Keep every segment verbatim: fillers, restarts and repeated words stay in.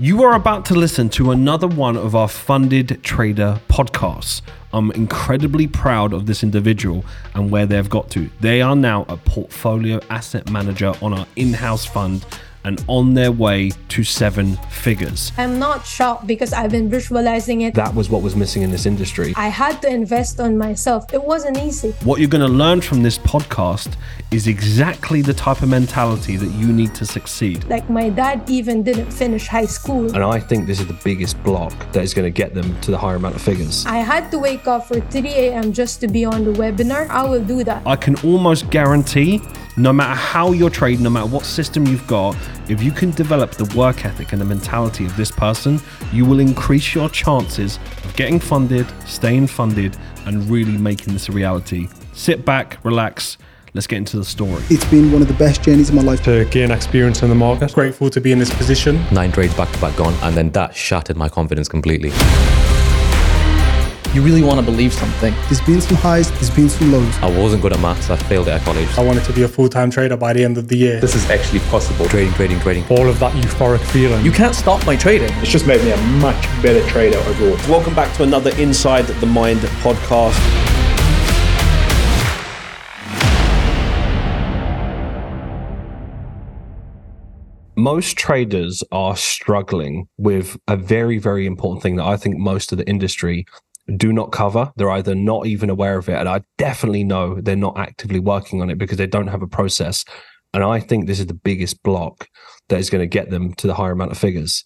You are about to listen to another one of our Funded Trader podcasts. I'm incredibly proud of this individual and where they've got to. They are now a portfolio asset manager on our in-house fund and on their way to seven figures. I'm not shocked because I've been visualizing it. That was what was missing in this industry. I had to invest on myself. It wasn't easy. What you're going to learn from this podcast is exactly the type of mentality that you need to succeed. Like my dad even didn't finish high school. And I think this is the biggest block that is going to get them to the higher amount of figures. I had to wake up for three a.m. just to be on the webinar. I will do that. I can almost guarantee, no matter how you're trading, no matter what system you've got, if you can develop the work ethic and the mentality of this person, you will increase your chances of getting funded, staying funded, and really making this a reality. Sit back, relax, let's get into the story. It's been one of the best journeys of my life. To gain experience in the market. Grateful to be in this position. Nine trades back to back gone, and then that shattered my confidence completely. You really want to believe something. There's been some highs, there's been some lows. I wasn't good at maths, I failed it at college. I wanted to be a full-time trader by the end of the year. This is actually possible. Trading, trading, trading. All of that euphoric feeling. You can't stop my trading. It's just made me a much better trader overall. Welcome back to another Inside the Mind podcast. Most traders are struggling with a very, very important thing that I think most of the industry do not cover. They're either not even aware of it, and I definitely know they're not actively working on it because they don't have a process. And I think this is the biggest block that is going to get them to the higher amount of figures.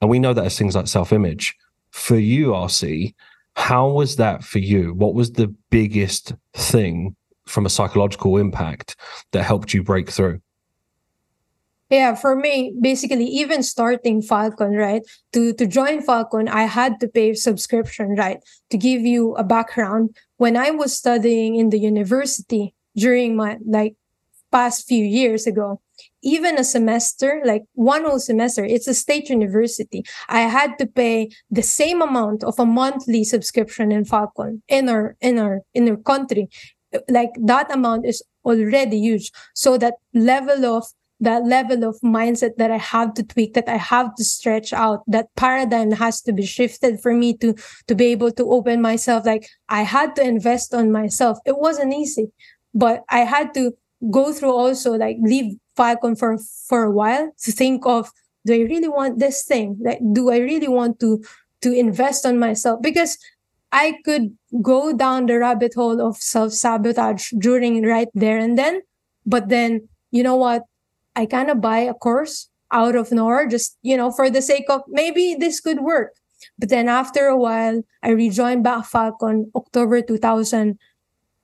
And we know that as things like self-image. For you, R C, how was that for you? What was the biggest thing from a psychological impact that helped you break through? Yeah, for me, basically, even starting Falcon, right? To to join Falcon, I had to pay subscription, right? To give you a background, when I was studying in the university during my like past few years ago, even a semester, like one whole semester, it's a state university. I had to pay the same amount of a monthly subscription in Falcon in our in our in our country. Like that amount is already huge. So that level of that level of mindset that I have to tweak, that I have to stretch out, that paradigm has to be shifted for me to, to be able to open myself. Like I had to invest on myself. It wasn't easy, but I had to go through also like leave Falcon for, for a while to think of, do I really want this thing? Like, do I really want to, to invest on myself? Because I could go down the rabbit hole of self-sabotage during right there and then, but then you know what? I kind of buy a course out of nowhere, just, you know, for the sake of maybe this could work. But then after a while, I rejoined back Falcon October twenty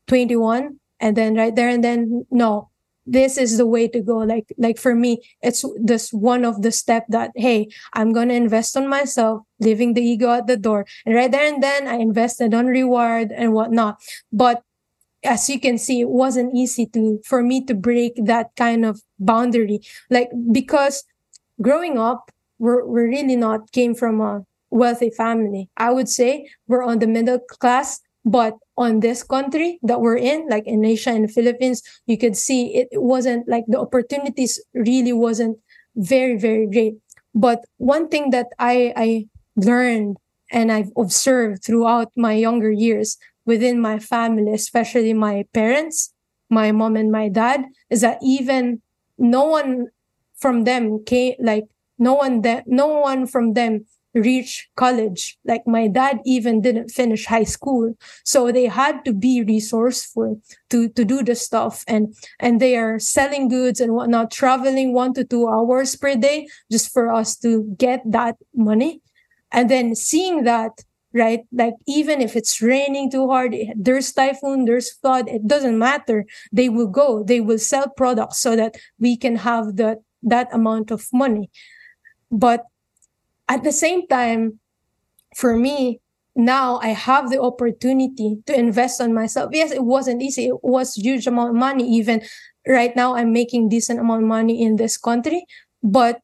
twenty-one. And then right there and then, no, this is the way to go. Like, like for me, it's this one of the step that, hey, I'm going to invest on myself, leaving the ego at the door. And right there and then I invested on Rewired and whatnot. But as you can see, it wasn't easy to for me to break that kind of boundary. Like, because growing up, we're, we're really not came from a wealthy family. I would say we're on the middle class, but on this country that we're in, like in Asia and the Philippines, you could see it wasn't like the opportunities really wasn't very, very great. But one thing that I, I learned and I've observed throughout my younger years within my family, especially my parents, my mom and my dad, is that even no one from them came, like no one, de- no one from them reached college. Like my dad even didn't finish high school. So they had to be resourceful to, to do the stuff. And, and they are selling goods and whatnot, traveling one to two hours per day just for us to get that money. And then seeing that, right? Like, even if it's raining too hard, there's typhoon, there's flood, it doesn't matter. They will go, they will sell products so that we can have that, that amount of money. But at the same time, for me, now I have the opportunity to invest on myself. Yes, it wasn't easy. It was huge amount of money. Even right now, I'm making decent amount of money in this country, but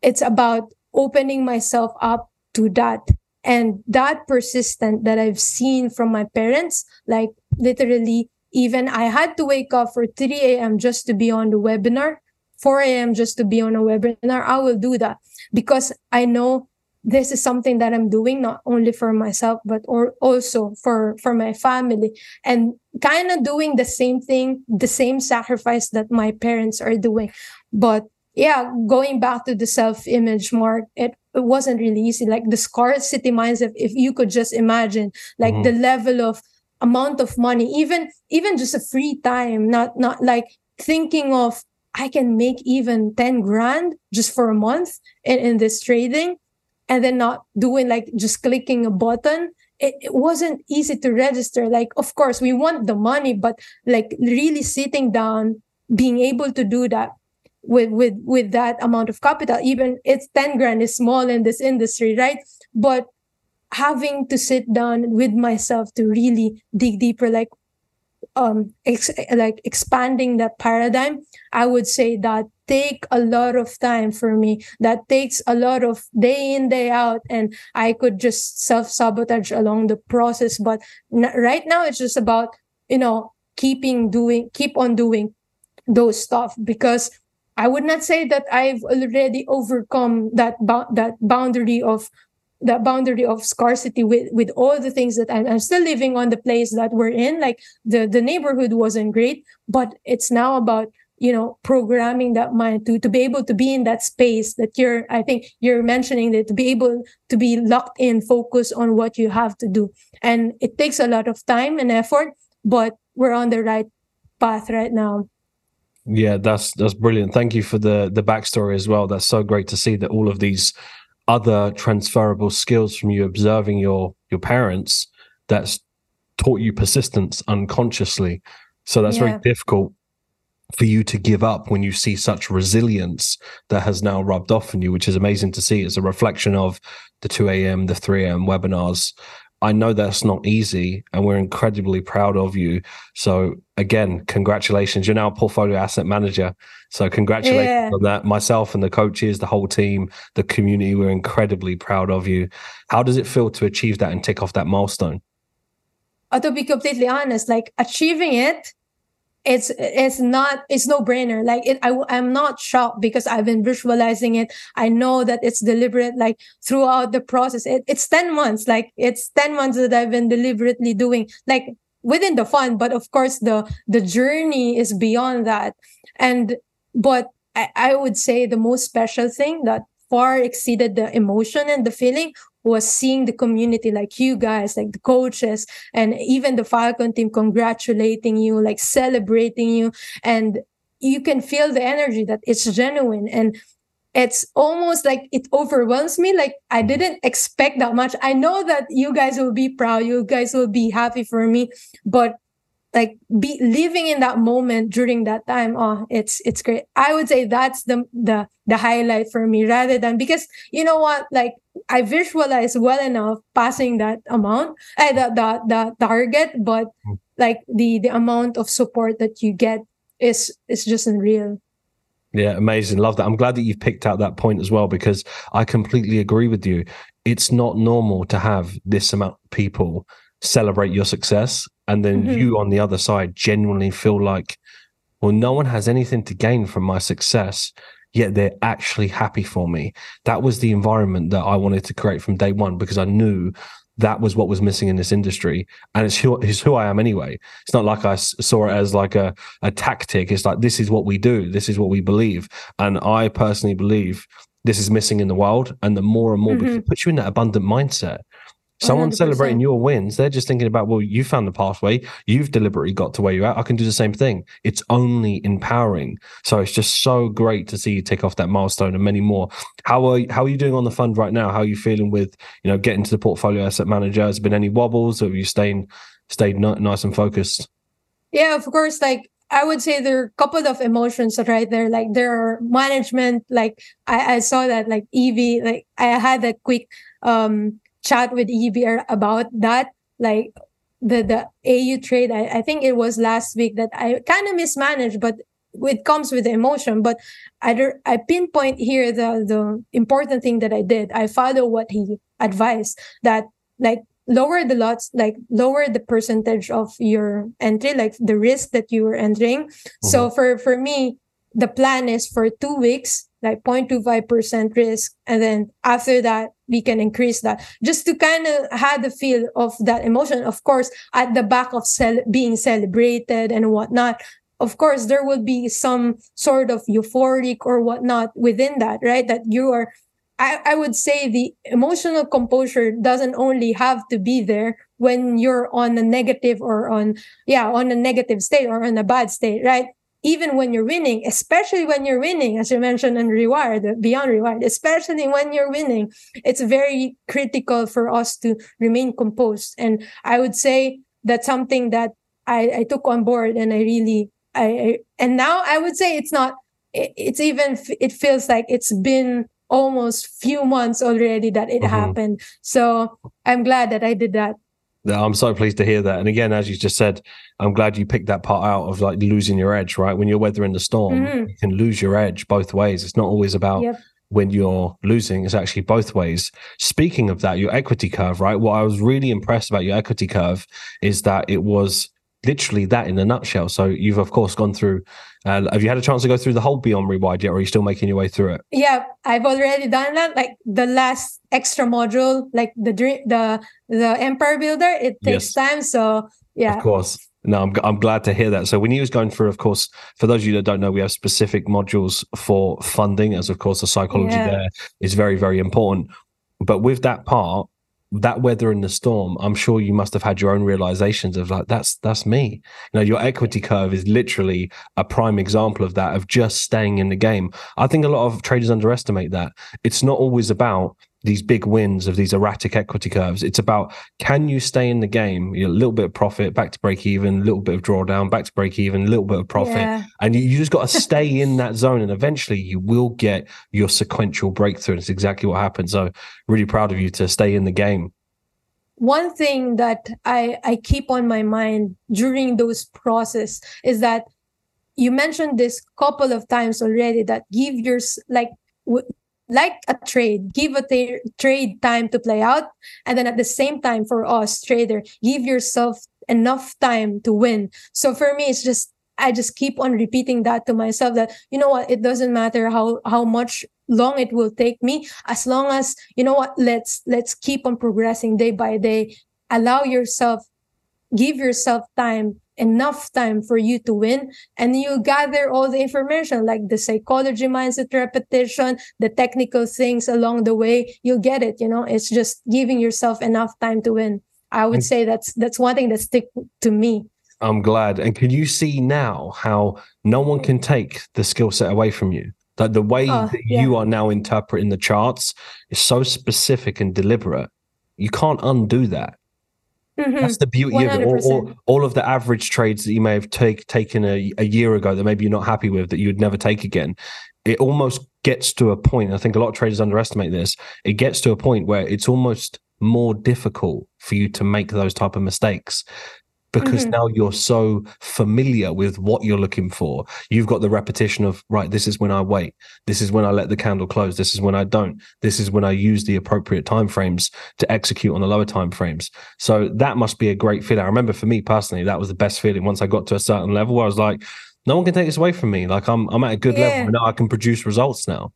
it's about opening myself up to that. And that persistent that I've seen from my parents, like literally, even I had to wake up for three a.m. just to be on the webinar four a.m. just to be on a webinar, I will do that because I know this is something that I'm doing not only for myself, but or also for, for my family, and kind of doing the same thing, the same sacrifice that my parents are doing. But yeah, going back to the self-image, Mark, it, it wasn't really easy. Like the scarcity mindset, if you could just imagine, like mm-hmm. the level of amount of money, even even just a free time, not not like thinking of, I can make even ten grand just for a month in, in this trading. And then not doing like just clicking a button, it, it wasn't easy to register. Like, of course, we want the money, but like really sitting down, being able to do that with with with that amount of capital, even it's ten grand is small in this industry, right? But having to sit down with myself to really dig deeper, like um, ex- like expanding that paradigm, I would say that take a lot of time for me. That takes a lot of day in, day out, and I could just self-sabotage along the process. But n- right now, it's just about, you know, keeping doing, keep on doing those stuff, because I would not say that I've already overcome that ba- that boundary of that boundary of scarcity with, with all the things that I'm, I'm still living on the place that we're in. Like the, the neighborhood wasn't great, but it's now about, you know, programming that mind to, to be able to be in that space that you're, I think you're mentioning that, to be able to be locked in, focused on what you have to do. And it takes a lot of time and effort, but we're on the right path right now. Yeah, that's, that's brilliant. Thank you for the, the backstory as well. That's so great to see that all of these other transferable skills from you observing your, your parents, that's taught you persistence unconsciously. So that's yeah. very difficult for you to give up when you see such resilience that has now rubbed off on you, which is amazing to see. It's a reflection of the two a.m., the three a.m. webinars. I know that's not easy, and we're incredibly proud of you. So again, congratulations. You're now a portfolio asset manager. So congratulations yeah. on that. Myself and the coaches, the whole team, the community, we're incredibly proud of you. How does it feel to achieve that and tick off that milestone? Uh, to be completely honest, like achieving it, It's it's not it's no brainer. Like it, I I'm not shocked because I've been visualizing it. I know that it's deliberate. Like throughout the process, it, it's ten months. Like it's ten months that I've been deliberately doing. Like within the fund, but of course the the journey is beyond that. And but I, I would say the most special thing that far exceeded the emotion and the feeling was seeing the community, like you guys, like the coaches, and even the Falcon team congratulating you, like celebrating you. And you can feel the energy that it's genuine. And it's almost like it overwhelms me. Like I didn't expect that much. I know that you guys will be proud. You guys will be happy for me. But like be living in that moment during that time, oh, it's it's great. I would say that's the the the highlight for me, rather than, because you know what, like I visualize well enough passing that amount, uh, the, the the target, but like the the amount of support that you get is is just unreal. Yeah, amazing. Love that. I'm glad that you've picked out that point as well, because I completely agree with you. It's not normal to have this amount of people celebrate your success, and then mm-hmm. you on the other side genuinely feel like, well, no one has anything to gain from my success, yet they're actually happy for me. That was the environment that I wanted to create from day one, because I knew that was what was missing in this industry. And it's who, it's who I am anyway. It's not like I saw it as like a, a tactic. It's like, this is what we do. This is what we believe. And I personally believe this is missing in the world. And the more and more, mm-hmm. because it puts you in that abundant mindset. Someone one hundred percent celebrating your wins, they're just thinking about, well, you found the pathway. You've deliberately got to where you're at. I can do the same thing. It's only empowering. So it's just so great to see you tick off that milestone and many more. How are you, how are you doing on the fund right now? How are you feeling with, you know, getting to the portfolio asset manager? Has there been any wobbles, or have you stayed, stayed nice and focused? Yeah, of course. Like, I would say there are a couple of emotions right there. Like there are management, like I, I saw that, like Evie, like I had a quick, um, chat with E B R about that, like the the A U trade. I, I think it was last week that I kind of mismanaged, but it comes with the emotion. But I I pinpoint here the the important thing that I did. I follow what he advised, that like lower the lots, like lower the percentage of your entry, like the risk that you were entering. Mm-hmm. So for for me, the plan is for two weeks, like zero point two five percent risk. And then after that, we can increase that just to kind of have the feel of that emotion. Of course, at the back of cel- being celebrated and whatnot, of course, there will be some sort of euphoric or whatnot within that, right? That you are, I, I would say the emotional composure doesn't only have to be there when you're on a negative or on, yeah, on a negative state or on a bad state, right? Even when you're winning, especially when you're winning, as you mentioned in Rewired, Beyond Rewired, especially when you're winning, it's very critical for us to remain composed. And I would say that's something that I, I took on board, and I really, I, I and now I would say it's not, it, it's even, it feels like it's been almost few months already that it mm-hmm. happened. So I'm glad that I did that. I'm so pleased to hear that. And again, as you just said, I'm glad you picked that part out of like losing your edge, right? When you're weathering the storm, mm-hmm. you can lose your edge both ways. It's not always about yep. when you're losing. It's actually both ways. Speaking of that, your equity curve, right? What I was really impressed about your equity curve is that it was literally that in a nutshell. So you've, of course, gone through... Uh, have you had a chance to go through the whole Beyond Rewired yet, or are you still making your way through it? Yeah, I've already done that. Like the last extra module, like the the the Empire Builder, it takes yes. time. So yeah, of course. No, I'm I'm glad to hear that. So when he was going through, of course, for those of you that don't know, we have specific modules for funding, as of course the psychology yeah. there is very, very important. But with that part, that weather in the storm, I'm sure you must have had your own realizations of like, that's that's me. You know, your equity curve is literally a prime example of that, of just staying in the game. I think a lot of traders underestimate that. It's not always about these big wins of these erratic equity curves. It's about, can you stay in the game? You know, a little bit of profit, back to break even, a little bit of drawdown, back to break even, a little bit of profit. Yeah. And you, you just got to stay in that zone, and eventually you will get your sequential breakthrough. It's exactly what happened. So really proud of you to stay in the game. One thing that I, I keep on my mind during those process is that you mentioned this couple of times already, that give your, like, w- like a trade, give a t- trade time to play out. And then at the same time, for us trader, give yourself enough time to win. So for me, it's just, I just keep on repeating that to myself, that, you know what, it doesn't matter how, how much long it will take me. As long as, you know what, let's, let's keep on progressing day by day. Allow yourself, give yourself time, enough time for you to win, and you gather all the information, like the psychology, mindset, repetition, the technical things along the way. You'll get it, you know. It's just giving yourself enough time to win. I would say that's that's one thing that sticks to me. I'm glad. And can you see now how no one can take the skill set away from you? Like the way oh, that yeah. you are now interpreting the charts is so specific and deliberate. You can't undo that. Mm-hmm. That's the beauty one hundred percent of it. All, all, all of the average trades that you may have take, taken a, a year ago that maybe you're not happy with, that you would never take again, it almost gets to a point, I think a lot of traders underestimate this, it gets to a point where it's almost more difficult for you to make those type of mistakes, because mm-hmm. now you're so familiar with what you're looking for. You've got the repetition of, right, this is when I wait. This is when I let the candle close. This is when I don't. This is when I use the appropriate timeframes to execute on the lower timeframes. So that must be a great feeling. I remember for me personally, that was the best feeling once I got to a certain level where I was like, no one can take this away from me. Like I'm I'm at a good yeah. level. I know I can produce results now.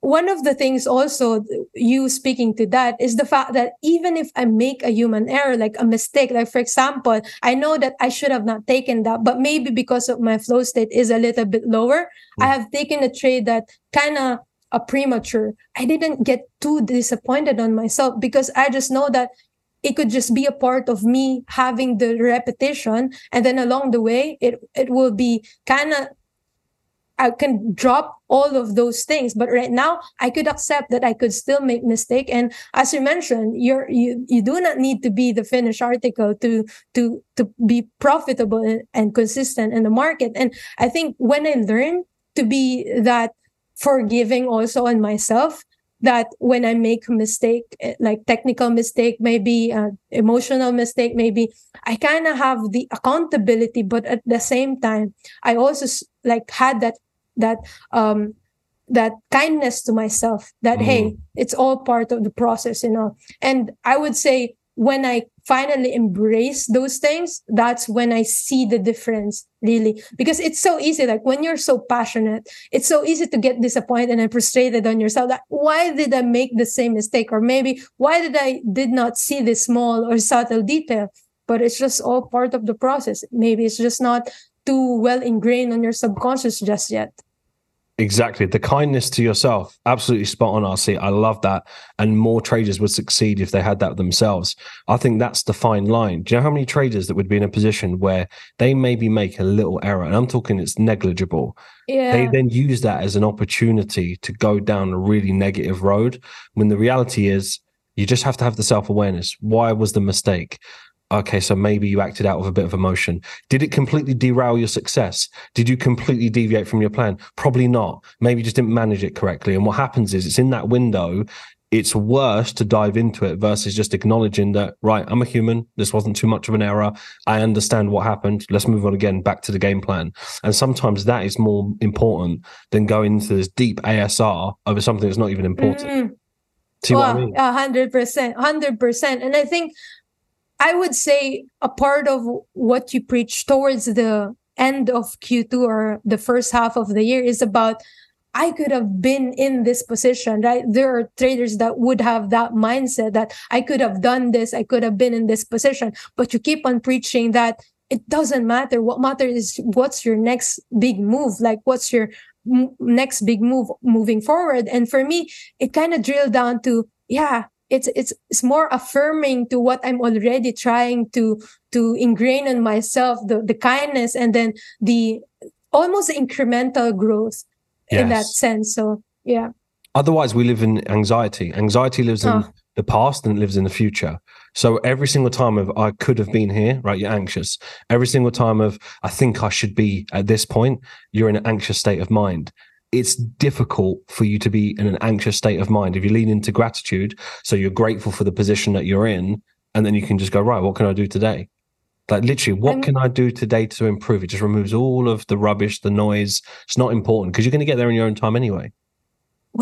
One of the things also, you speaking to that, is the fact that even if I make a human error, like a mistake, like for example, I know that I should have not taken that, but maybe because of my flow state is a little bit lower, mm. I have taken a trade that kind of a premature. I didn't get too disappointed on myself, because I just know that it could just be a part of me having the repetition. And then along the way, it, it will be kind of, I can drop all of those things, but right now I could accept that I could still make mistake. And as you mentioned, you're, you you do not need to be the finished article to to to be profitable and, and consistent in the market. And I think when I learn to be that forgiving also on myself, that when I make a mistake, like technical mistake, maybe uh, emotional mistake, maybe I kind of have the accountability, but at the same time, I also like had that that um that kindness to myself, that mm. hey, it's all part of the process, you know. And I would say when I finally embrace those things, that's when I see the difference, really. Because it's so easy, like when you're so passionate, it's so easy to get disappointed and frustrated on yourself. Like, why did I make the same mistake? Or maybe why did I did not see this small or subtle detail? But it's just all part of the process. Maybe it's just not too well ingrained on your subconscious just yet. Exactly. The kindness to yourself. Absolutely spot on, R C. I love that. And more traders would succeed if they had that themselves. I think that's the fine line. Do you know how many traders that would be in a position where they maybe make a little error? And I'm talking it's negligible. Yeah. They then use that as an opportunity to go down a really negative road. When the reality is you just have to have the self-awareness. Why was the mistake? Okay, so maybe you acted out of a bit of emotion. Did it completely derail your success? Did you completely deviate from your plan? Probably not. Maybe you just didn't manage it correctly. And what happens is it's in that window, it's worse to dive into it versus just acknowledging that, right, I'm a human. This wasn't too much of an error. I understand what happened. Let's move on again back to the game plan. And sometimes that is more important than going into this deep A S R over something that's not even important. Mm-hmm. See well, what I mean? one hundred percent. one hundred percent. And I think I would say a part of what you preach towards the end of Q two or the first half of the year is about, I could have been in this position, right? There are traders that would have that mindset that I could have done this, I could have been in this position, but you keep on preaching that it doesn't matter. What matters is what's your next big move? Like what's your m- next big move moving forward? And for me, it kind of drilled down to, yeah, It's it's it's more affirming to what I'm already trying to to ingrain in myself, the, the kindness and then the almost incremental growth yes. in that sense. So yeah. Otherwise, we live in anxiety. Anxiety lives in oh. the past and it lives in the future. So every single time of I could have been here, right? You're anxious. Every single time of I think I should be at this point, you're in an anxious state of mind. It's difficult for you to be in an anxious state of mind. If you lean into gratitude, so you're grateful for the position that you're in, and then you can just go, right, what can I do today? Like literally, what I'm... can I do today to improve? It just removes all of the rubbish, the noise. It's not important because you're going to get there in your own time anyway.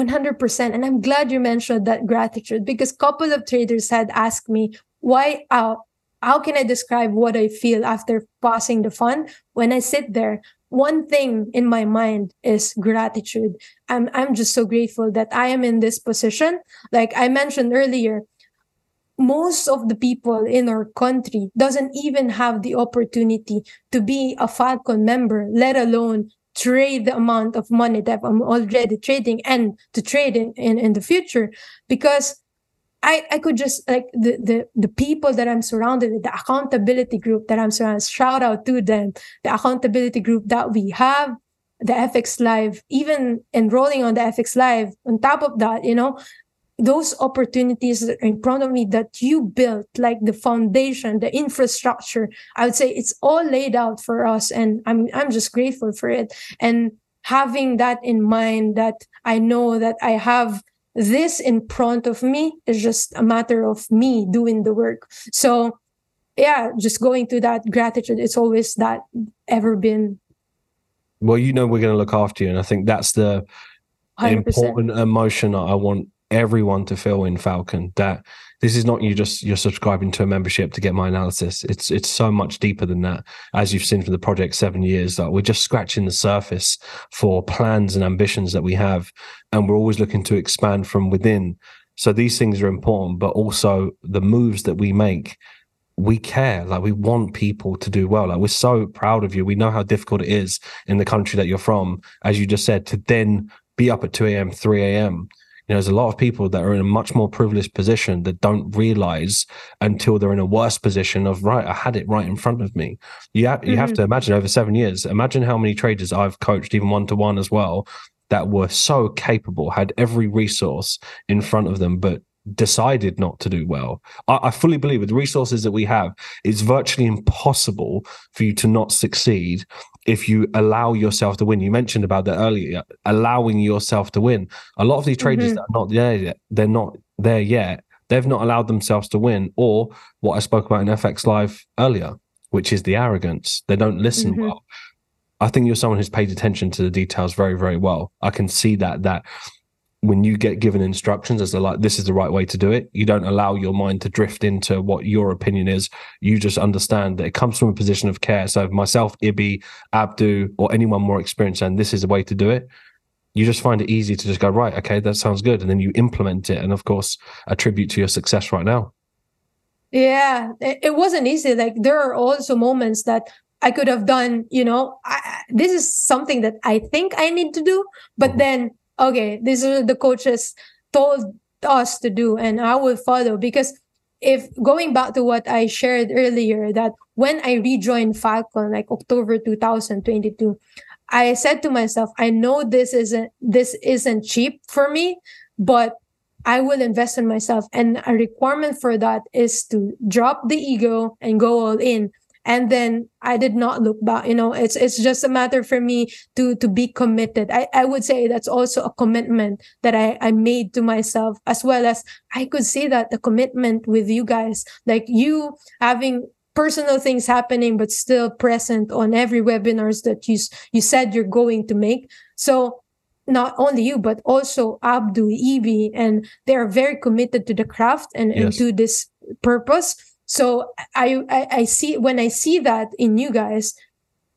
one hundred percent. And I'm glad you mentioned that gratitude because a couple of traders had asked me, why uh, how can I describe what I feel after passing the fund when I sit there? One thing in my mind is gratitude. I'm I'm just so grateful that I am in this position. Like I mentioned earlier, most of the people in our country doesn't even have the opportunity to be a Falcon member, let alone trade the amount of money that I'm already trading and to trade in, in, in the future. Because I, I could just like the, the, the people that I'm surrounded with, the accountability group that I'm surrounded with, shout out to them, the accountability group that we have, the F X Live, even enrolling on the F X Live. On top of that, you know, those opportunities that are in front of me that you built, like the foundation, the infrastructure, I would say it's all laid out for us. And I'm, I'm just grateful for it. And having that in mind, that I know that I have this in front of me, is just a matter of me doing the work. So yeah, just going to that gratitude, it's always that ever been. Well, you know, we're going to look after you. And I think that's the, the important emotion I want everyone to feel in Falcon, that this is not you just, you're subscribing to a membership to get my analysis. It's it's so much deeper than that. As you've seen from the project, seven years, that we're just scratching the surface for plans and ambitions that we have. And we're always looking to expand from within. So these things are important, but also the moves that we make, we care. Like we want people to do well. Like we're so proud of you. We know how difficult it is in the country that you're from, as you just said, to then be up at two a.m., three a.m., You know, there's a lot of people that are in a much more privileged position that don't realize until they're in a worse position of, right, I had it right in front of me. You, ha- you mm-hmm. have to imagine over seven years, imagine how many traders I've coached, even one-to-one as well, that were so capable, had every resource in front of them, but decided not to do well. I, I fully believe with the resources that we have, it's virtually impossible for you to not succeed if you allow yourself to win. You mentioned about that earlier, allowing yourself to win. A lot of these traders mm-hmm. that are not there yet, they're not there yet. They've not allowed themselves to win, or what I spoke about in F X Live earlier, which is the arrogance. They don't listen mm-hmm. well. I think you're someone who's paid attention to the details very, very well. I can see that, that when you get given instructions as they're like, this is the right way to do it, you don't allow your mind to drift into what your opinion is. You just understand that it comes from a position of care. So if myself, Ibi, Abdu, or anyone more experienced, and this is the way to do it, you just find it easy to just go, right, okay, that sounds good. And then you implement it. And of course, attribute to your success right now. Yeah, it wasn't easy. Like, there are also moments that I could have done, you know, I, this is something that I think I need to do, but mm-hmm. then, okay, this is what the coaches told us to do, and I will follow. Because if going back to what I shared earlier, that when I rejoined Falcon, like October two thousand twenty-two, I said to myself, I know this isn't this isn't cheap for me, but I will invest in myself. And a requirement for that is to drop the ego and go all in. And then I did not look back. You know, it's it's just a matter for me to to be committed. I, I would say that's also a commitment that I, I made to myself, as well as I could see that the commitment with you guys, like you having personal things happening, but still present on every webinars that you you said you're going to make. So not only you, but also Abdu, Ibi, and they are very committed to the craft and, yes. and to this purpose. So I, I I see when I see that in you guys,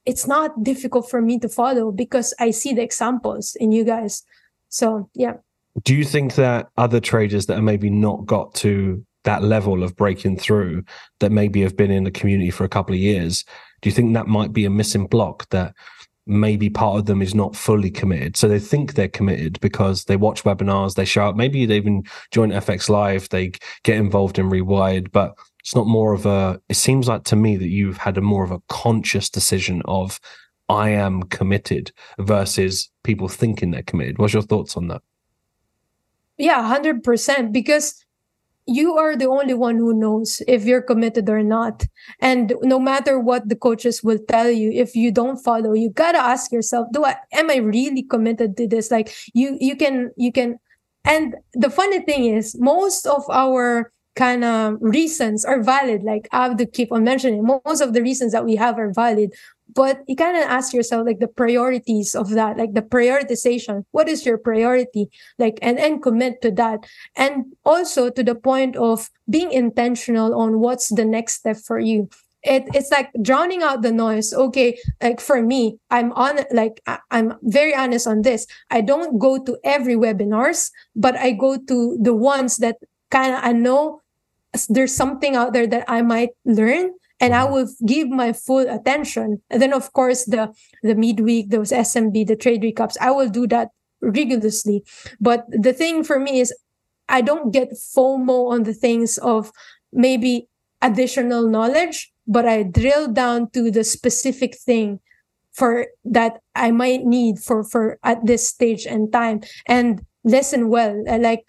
it's not difficult for me to follow because I see the examples in you guys. So yeah. Do you think that other traders that are maybe not got to that level of breaking through, that maybe have been in the community for a couple of years, do you think that might be a missing block, that maybe part of them is not fully committed? So they think they're committed because they watch webinars, they show up, maybe they even join F X Live, they get involved in Rewired, but it's not more of a, it seems like to me that you've had a more of a conscious decision of, I am committed versus people thinking they're committed. What's your thoughts on that? Yeah, one hundred percent, because you are the only one who knows if you're committed or not. And no matter what the coaches will tell you, if you don't follow, you got to ask yourself, do I, am I really committed to this? Like you, you can, you can. And the funny thing is, most of our kind of reasons are valid. Like I have to keep on mentioning, most of the reasons that we have are valid, but you kind of ask yourself, like, the priorities of that, like the prioritization, what is your priority? Like, and, and commit to that. And also to the point of being intentional on what's the next step for you. It, it's like drowning out the noise. Okay, like for me, I'm on, like I, I'm very honest on this. I don't go to every webinars, but I go to the ones that kind of I know there's something out there that I might learn, and I will give my full attention. And then, of course, the, the midweek, those S M B, the trade recaps, I will do that rigorously. But the thing for me is I don't get FOMO on the things of maybe additional knowledge, but I drill down to the specific thing for that I might need for, for at this stage and time, and listen well. I like,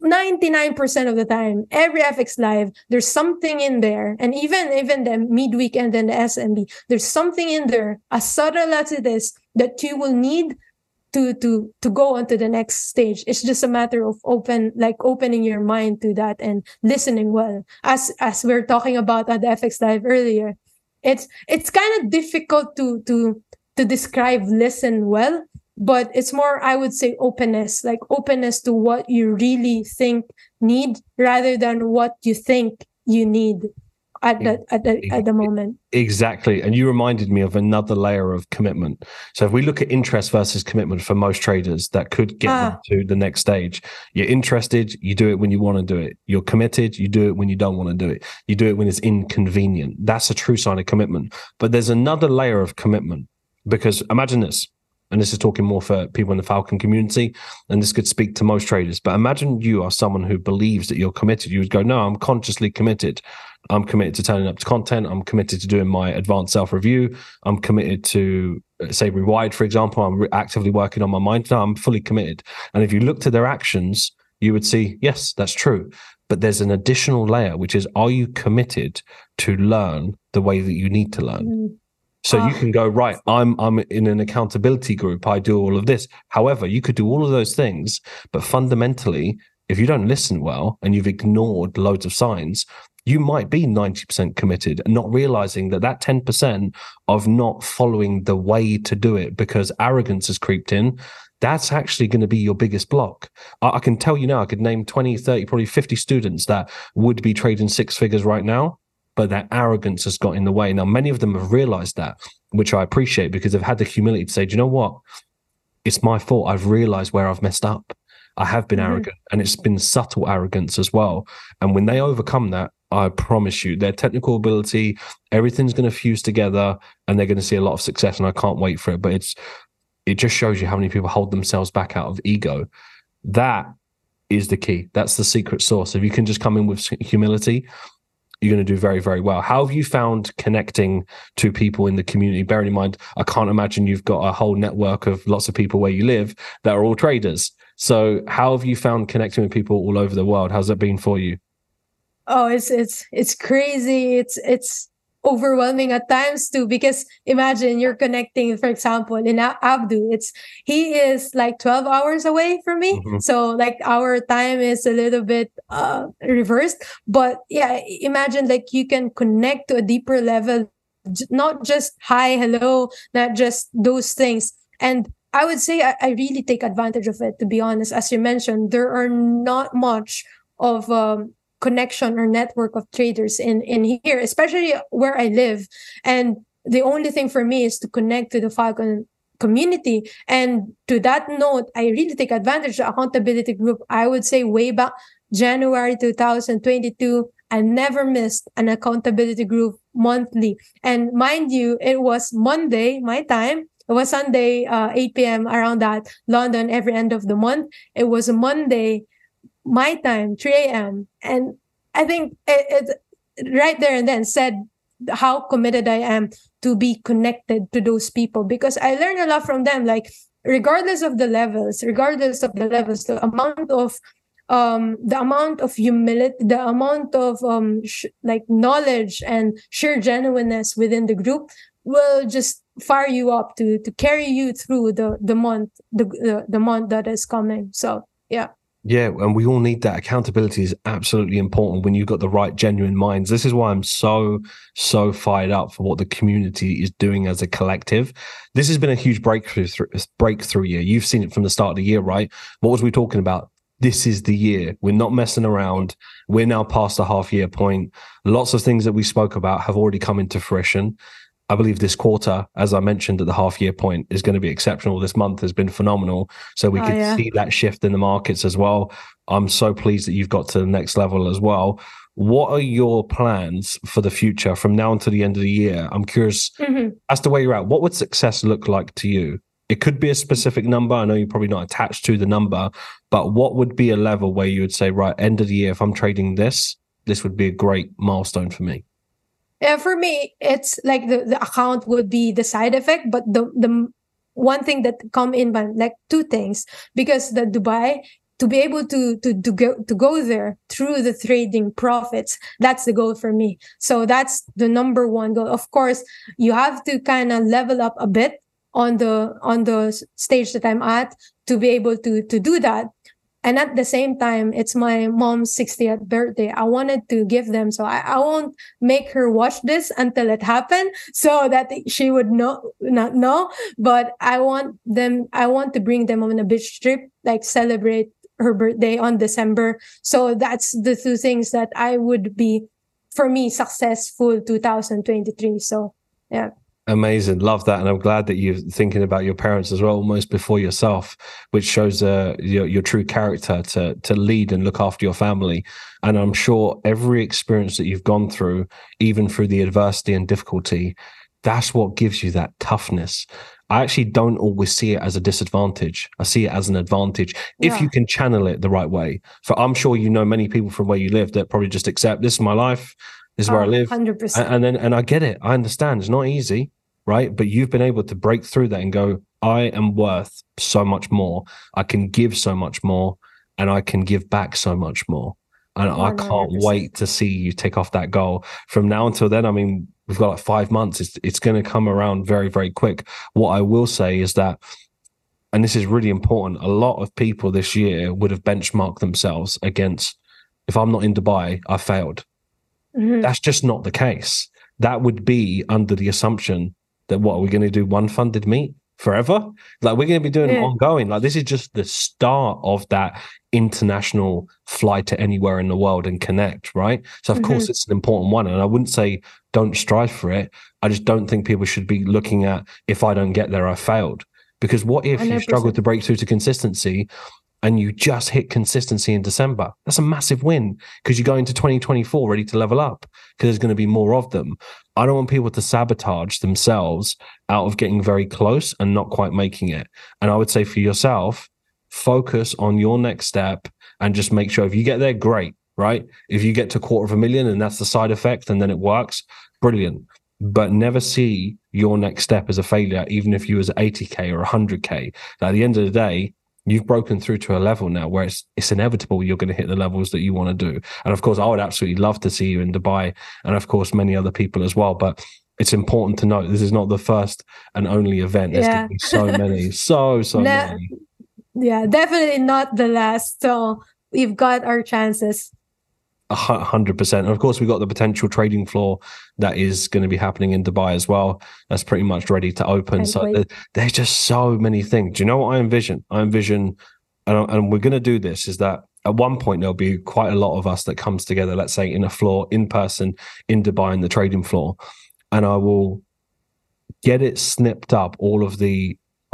ninety-nine percent of the time, every F X Live, there's something in there. And even, even the midweek and then the S M B, there's something in there, as subtle as it is, that you will need to, to, to go on to the next stage. It's just a matter of open, like opening your mind to that and listening well. As, as we were talking about at the F X Live earlier, it's, it's kind of difficult to, to, to describe listen well. But it's more, I would say, openness, like openness to what you really think need rather than what you think you need at the, at the, at the moment. Exactly. And you reminded me of another layer of commitment. So if we look at interest versus commitment for most traders that could get ah. them to the next stage, you're interested, you do it when you want to do it. You're committed, you do it when you don't want to do it. You do it when it's inconvenient. That's a true sign of commitment. But there's another layer of commitment, because imagine this. And this is talking more for people in the Falcon community, and this could speak to most traders. But imagine you are someone who believes that you're committed. You would go, no, I'm consciously committed. I'm committed to turning up to content. I'm committed to doing my advanced self-review. I'm committed to, say, Rewired, for example. I'm re- actively working on my mind. No, I'm fully committed. And if you look to their actions, you would see, yes, that's true. But there's an additional layer, which is, are you committed to learn the way that you need to learn? Mm-hmm. So um, you can go, right, I'm I'm in an accountability group. I do all of this. However, you could do all of those things, but fundamentally, if you don't listen well and you've ignored loads of signs, you might be ninety percent committed and not realizing that that ten percent of not following the way to do it because arrogance has creeped in. that's actually going to be your biggest block. I, I can tell you now, I could name twenty, thirty, probably fifty students that would be trading six figures right now, but their arrogance has got in the way. Now, many of them have realized that, which I appreciate, because they've had the humility to say, do you know what? It's my fault. I've realized where I've messed up. I have been arrogant, and it's been subtle arrogance as well. And when they overcome that, I promise you, their technical ability, everything's going to fuse together, and they're going to see a lot of success, and I can't wait for it. But it's it just shows you how many people hold themselves back out of ego. That is the key. That's the secret sauce. If you can just come in with humility, you're going to do very, very well. How have you found connecting to people in the community? Bearing in mind, I can't imagine you've got a whole network of lots of people where you live that are all traders. So how have you found connecting with people all over the world? How's that been for you? Oh, it's it's it's crazy. It's it's overwhelming at times too, because imagine you're connecting, for example, in Abdu. It's he is like twelve hours away from me, mm-hmm. so like our time is a little bit uh, reversed. But yeah, imagine like you can connect to a deeper level, not just hi, hello, not just those things. And I would say I, I really take advantage of it. To be honest, as you mentioned, there are not much of. Um, connection or network of traders in, in here, especially where I live. And the only thing for me is to connect to the Falcon community. And to that note, I really take advantage of the accountability group. I would say way back January twenty twenty-two, I never missed an accountability group monthly. And mind you, it was Monday, my time. It was Sunday, uh, eight p.m. around that, London, every end of the month. It was a Monday, my time, three a.m. And I think it, it right there and then said how committed I am to be connected to those people, because I learned a lot from them. Like regardless of the levels, regardless of the levels, the amount of um, the amount of humility, the amount of um, sh- like knowledge and sheer genuineness within the group will just fire you up to to carry you through the the month, the the, the month that is coming. So yeah. Yeah, and we all need that. Accountability is absolutely important when you've got the right, genuine minds. This is why I'm so, so fired up for what the community is doing as a collective. This has been a huge breakthrough breakthrough year. You've seen it from the start of the year, right? What was we talking about? This is the year. We're not messing around. We're now past the half-year point. Lots of things that we spoke about have already come into fruition. I believe this quarter, as I mentioned at the half year point, is going to be exceptional. This month has been phenomenal. So we oh, can yeah. see that shift in the markets as well. I'm so pleased that you've got to the next level as well. What are your plans for the future from now until the end of the year? I'm curious mm-hmm. as to where you're at. What would success look like to you? It could be a specific number. I know you're probably not attached to the number, but what would be a level where you would say, right, end of the year, if I'm trading this, this would be a great milestone for me? Yeah, for me, it's like the, the account would be the side effect, but the, the one thing that come in, by like two things, because the Dubai, to be able to, to, to, go, to go there through the trading profits, that's the goal for me. So that's the number one goal. Of course, you have to kind of level up a bit on the, on the stage that I'm at to be able to, to do that. And at the same time, it's my mom's sixtieth birthday. I wanted to give them, so I, I won't make her watch this until it happened, so that she would know, not know. But I want them, I want to bring them on a beach trip, like celebrate her birthday on December. So that's the two things that I would be, for me, successful twenty twenty-three. So, yeah. Amazing. Love that. And I'm glad that you're thinking about your parents as well, almost before yourself, which shows uh, your, your true character to to lead and look after your family. And I'm sure every experience that you've gone through, even through the adversity and difficulty, that's what gives you that toughness. I actually don't always see it as a disadvantage. I see it as an advantage yeah. if you can channel it the right way. For I'm sure you know many people from where you live that probably just accept, this is my life. This is where oh, I live. one hundred percent. And, and then, and I get it. I understand. It's not easy, right? But you've been able to break through that and go, I am worth so much more. I can give so much more, and I can give back so much more. And one hundred percent. I can't wait to see you tick off that goal. From now until then, I mean, we've got like five months. It's, it's going to come around very, very quick. What I will say is that, and this is really important, a lot of people this year would have benchmarked themselves against, if I'm not in Dubai, I failed. Mm-hmm. That's just not the case. That would be under the assumption that, what, are we going to do one funded meet, forever. Like, we're going to be doing yeah. it ongoing. Like, this is just the start of that international fly to anywhere in the world and connect, right? So of mm-hmm. course it's an important one, and I wouldn't say don't strive for it. I just don't think people should be looking at, if I don't get there, I failed. Because what if one hundred percent you struggle to break through to consistency and you just hit consistency in December? That's a massive win, because you go into twenty twenty-four ready to level up, because there's going to be more of them. I don't want people to sabotage themselves out of getting very close and not quite making it. And I would say for yourself, focus on your next step and just make sure if you get there, great, right? If you get to a quarter of a million and that's the side effect and then it works, brilliant. But never see your next step as a failure, even if you was eighty K or one hundred K. Now, at the end of the day, you've broken through to a level now where it's it's inevitable you're going to hit the levels that you want to do. And of course, I would absolutely love to see you in Dubai, and of course, many other people as well. But it's important to note this is not the first and only event. There's yeah. going to be so many, so, so no, many. Yeah, definitely not the last. So we've got our chances. one hundred percent. And of course, we've got the potential trading floor that is going to be happening in Dubai as well. That's pretty much ready to open. Can't so there, there's just so many things. Do you know what I envision? I envision, and, and we're going to do this, is that at one point, there'll be quite a lot of us that comes together, let's say in a floor, in person, in Dubai, in the trading floor. And I will get it snipped up, all of the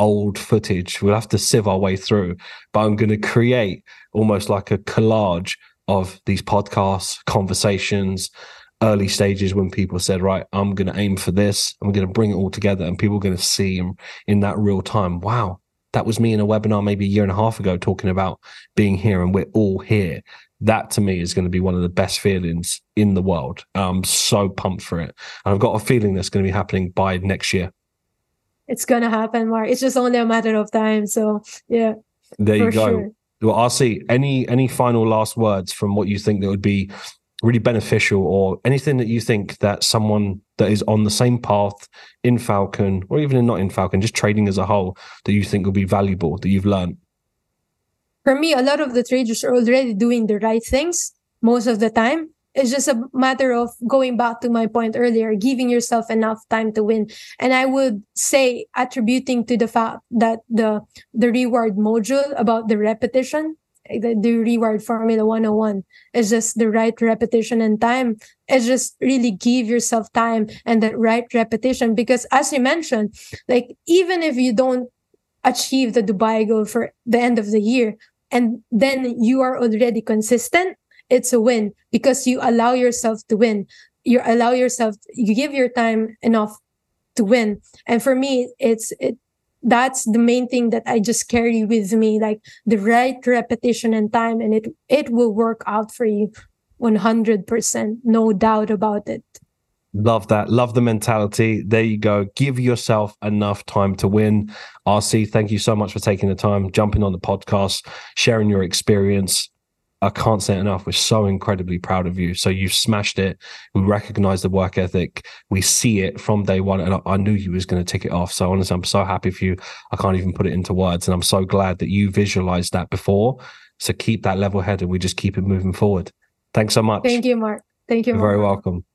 old footage. We'll have to sieve our way through, but I'm going to create almost like a collage of these podcasts, conversations, early stages when people said, right, I'm going to aim for this. I'm going to bring it all together. And people are going to see in that real time, wow, that was me in a webinar maybe a year and a half ago talking about being here, and we're all here. That to me is going to be one of the best feelings in the world. I'm so pumped for it. And I've got a feeling that's going to be happening by next year. It's going to happen, Mark. It's just only a matter of time. So yeah, there you go. Sure. Well, R C, any any final last words from what you think that would be really beneficial, or anything that you think that someone that is on the same path in Falcon, or even not in Falcon, just trading as a whole, that you think will be valuable, that you've learned? For me, a lot of the traders are already doing the right things most of the time. It's just a matter of going back to my point earlier, giving yourself enough time to win. And I would say attributing to the fact that the, the reward module about the repetition, the, the reward formula one oh one, is just the right repetition and time. It's just really give yourself time and the right repetition. Because as you mentioned, like, even if you don't achieve the Dubai goal for the end of the year, and then you are already consistent, it's a win, because you allow yourself to win. You allow yourself, you give your time enough to win. And for me, it's it. That's the main thing that I just carry with me, like the right repetition and time, and it it will work out for you, one hundred percent, no doubt about it. Love that. Love the mentality. There you go. Give yourself enough time to win. R C, thank you so much for taking the time, jumping on the podcast, sharing your experience. I can't say it enough. We're so incredibly proud of you. So you've smashed it. We recognize the work ethic. We see it from day one. And I, I knew you was going to tick it off. So honestly, I'm so happy for you. I can't even put it into words. And I'm so glad that you visualized that before. So keep that level head, and we just keep it moving forward. Thanks so much. Thank you, Mark. Thank you, Mark. You're very welcome.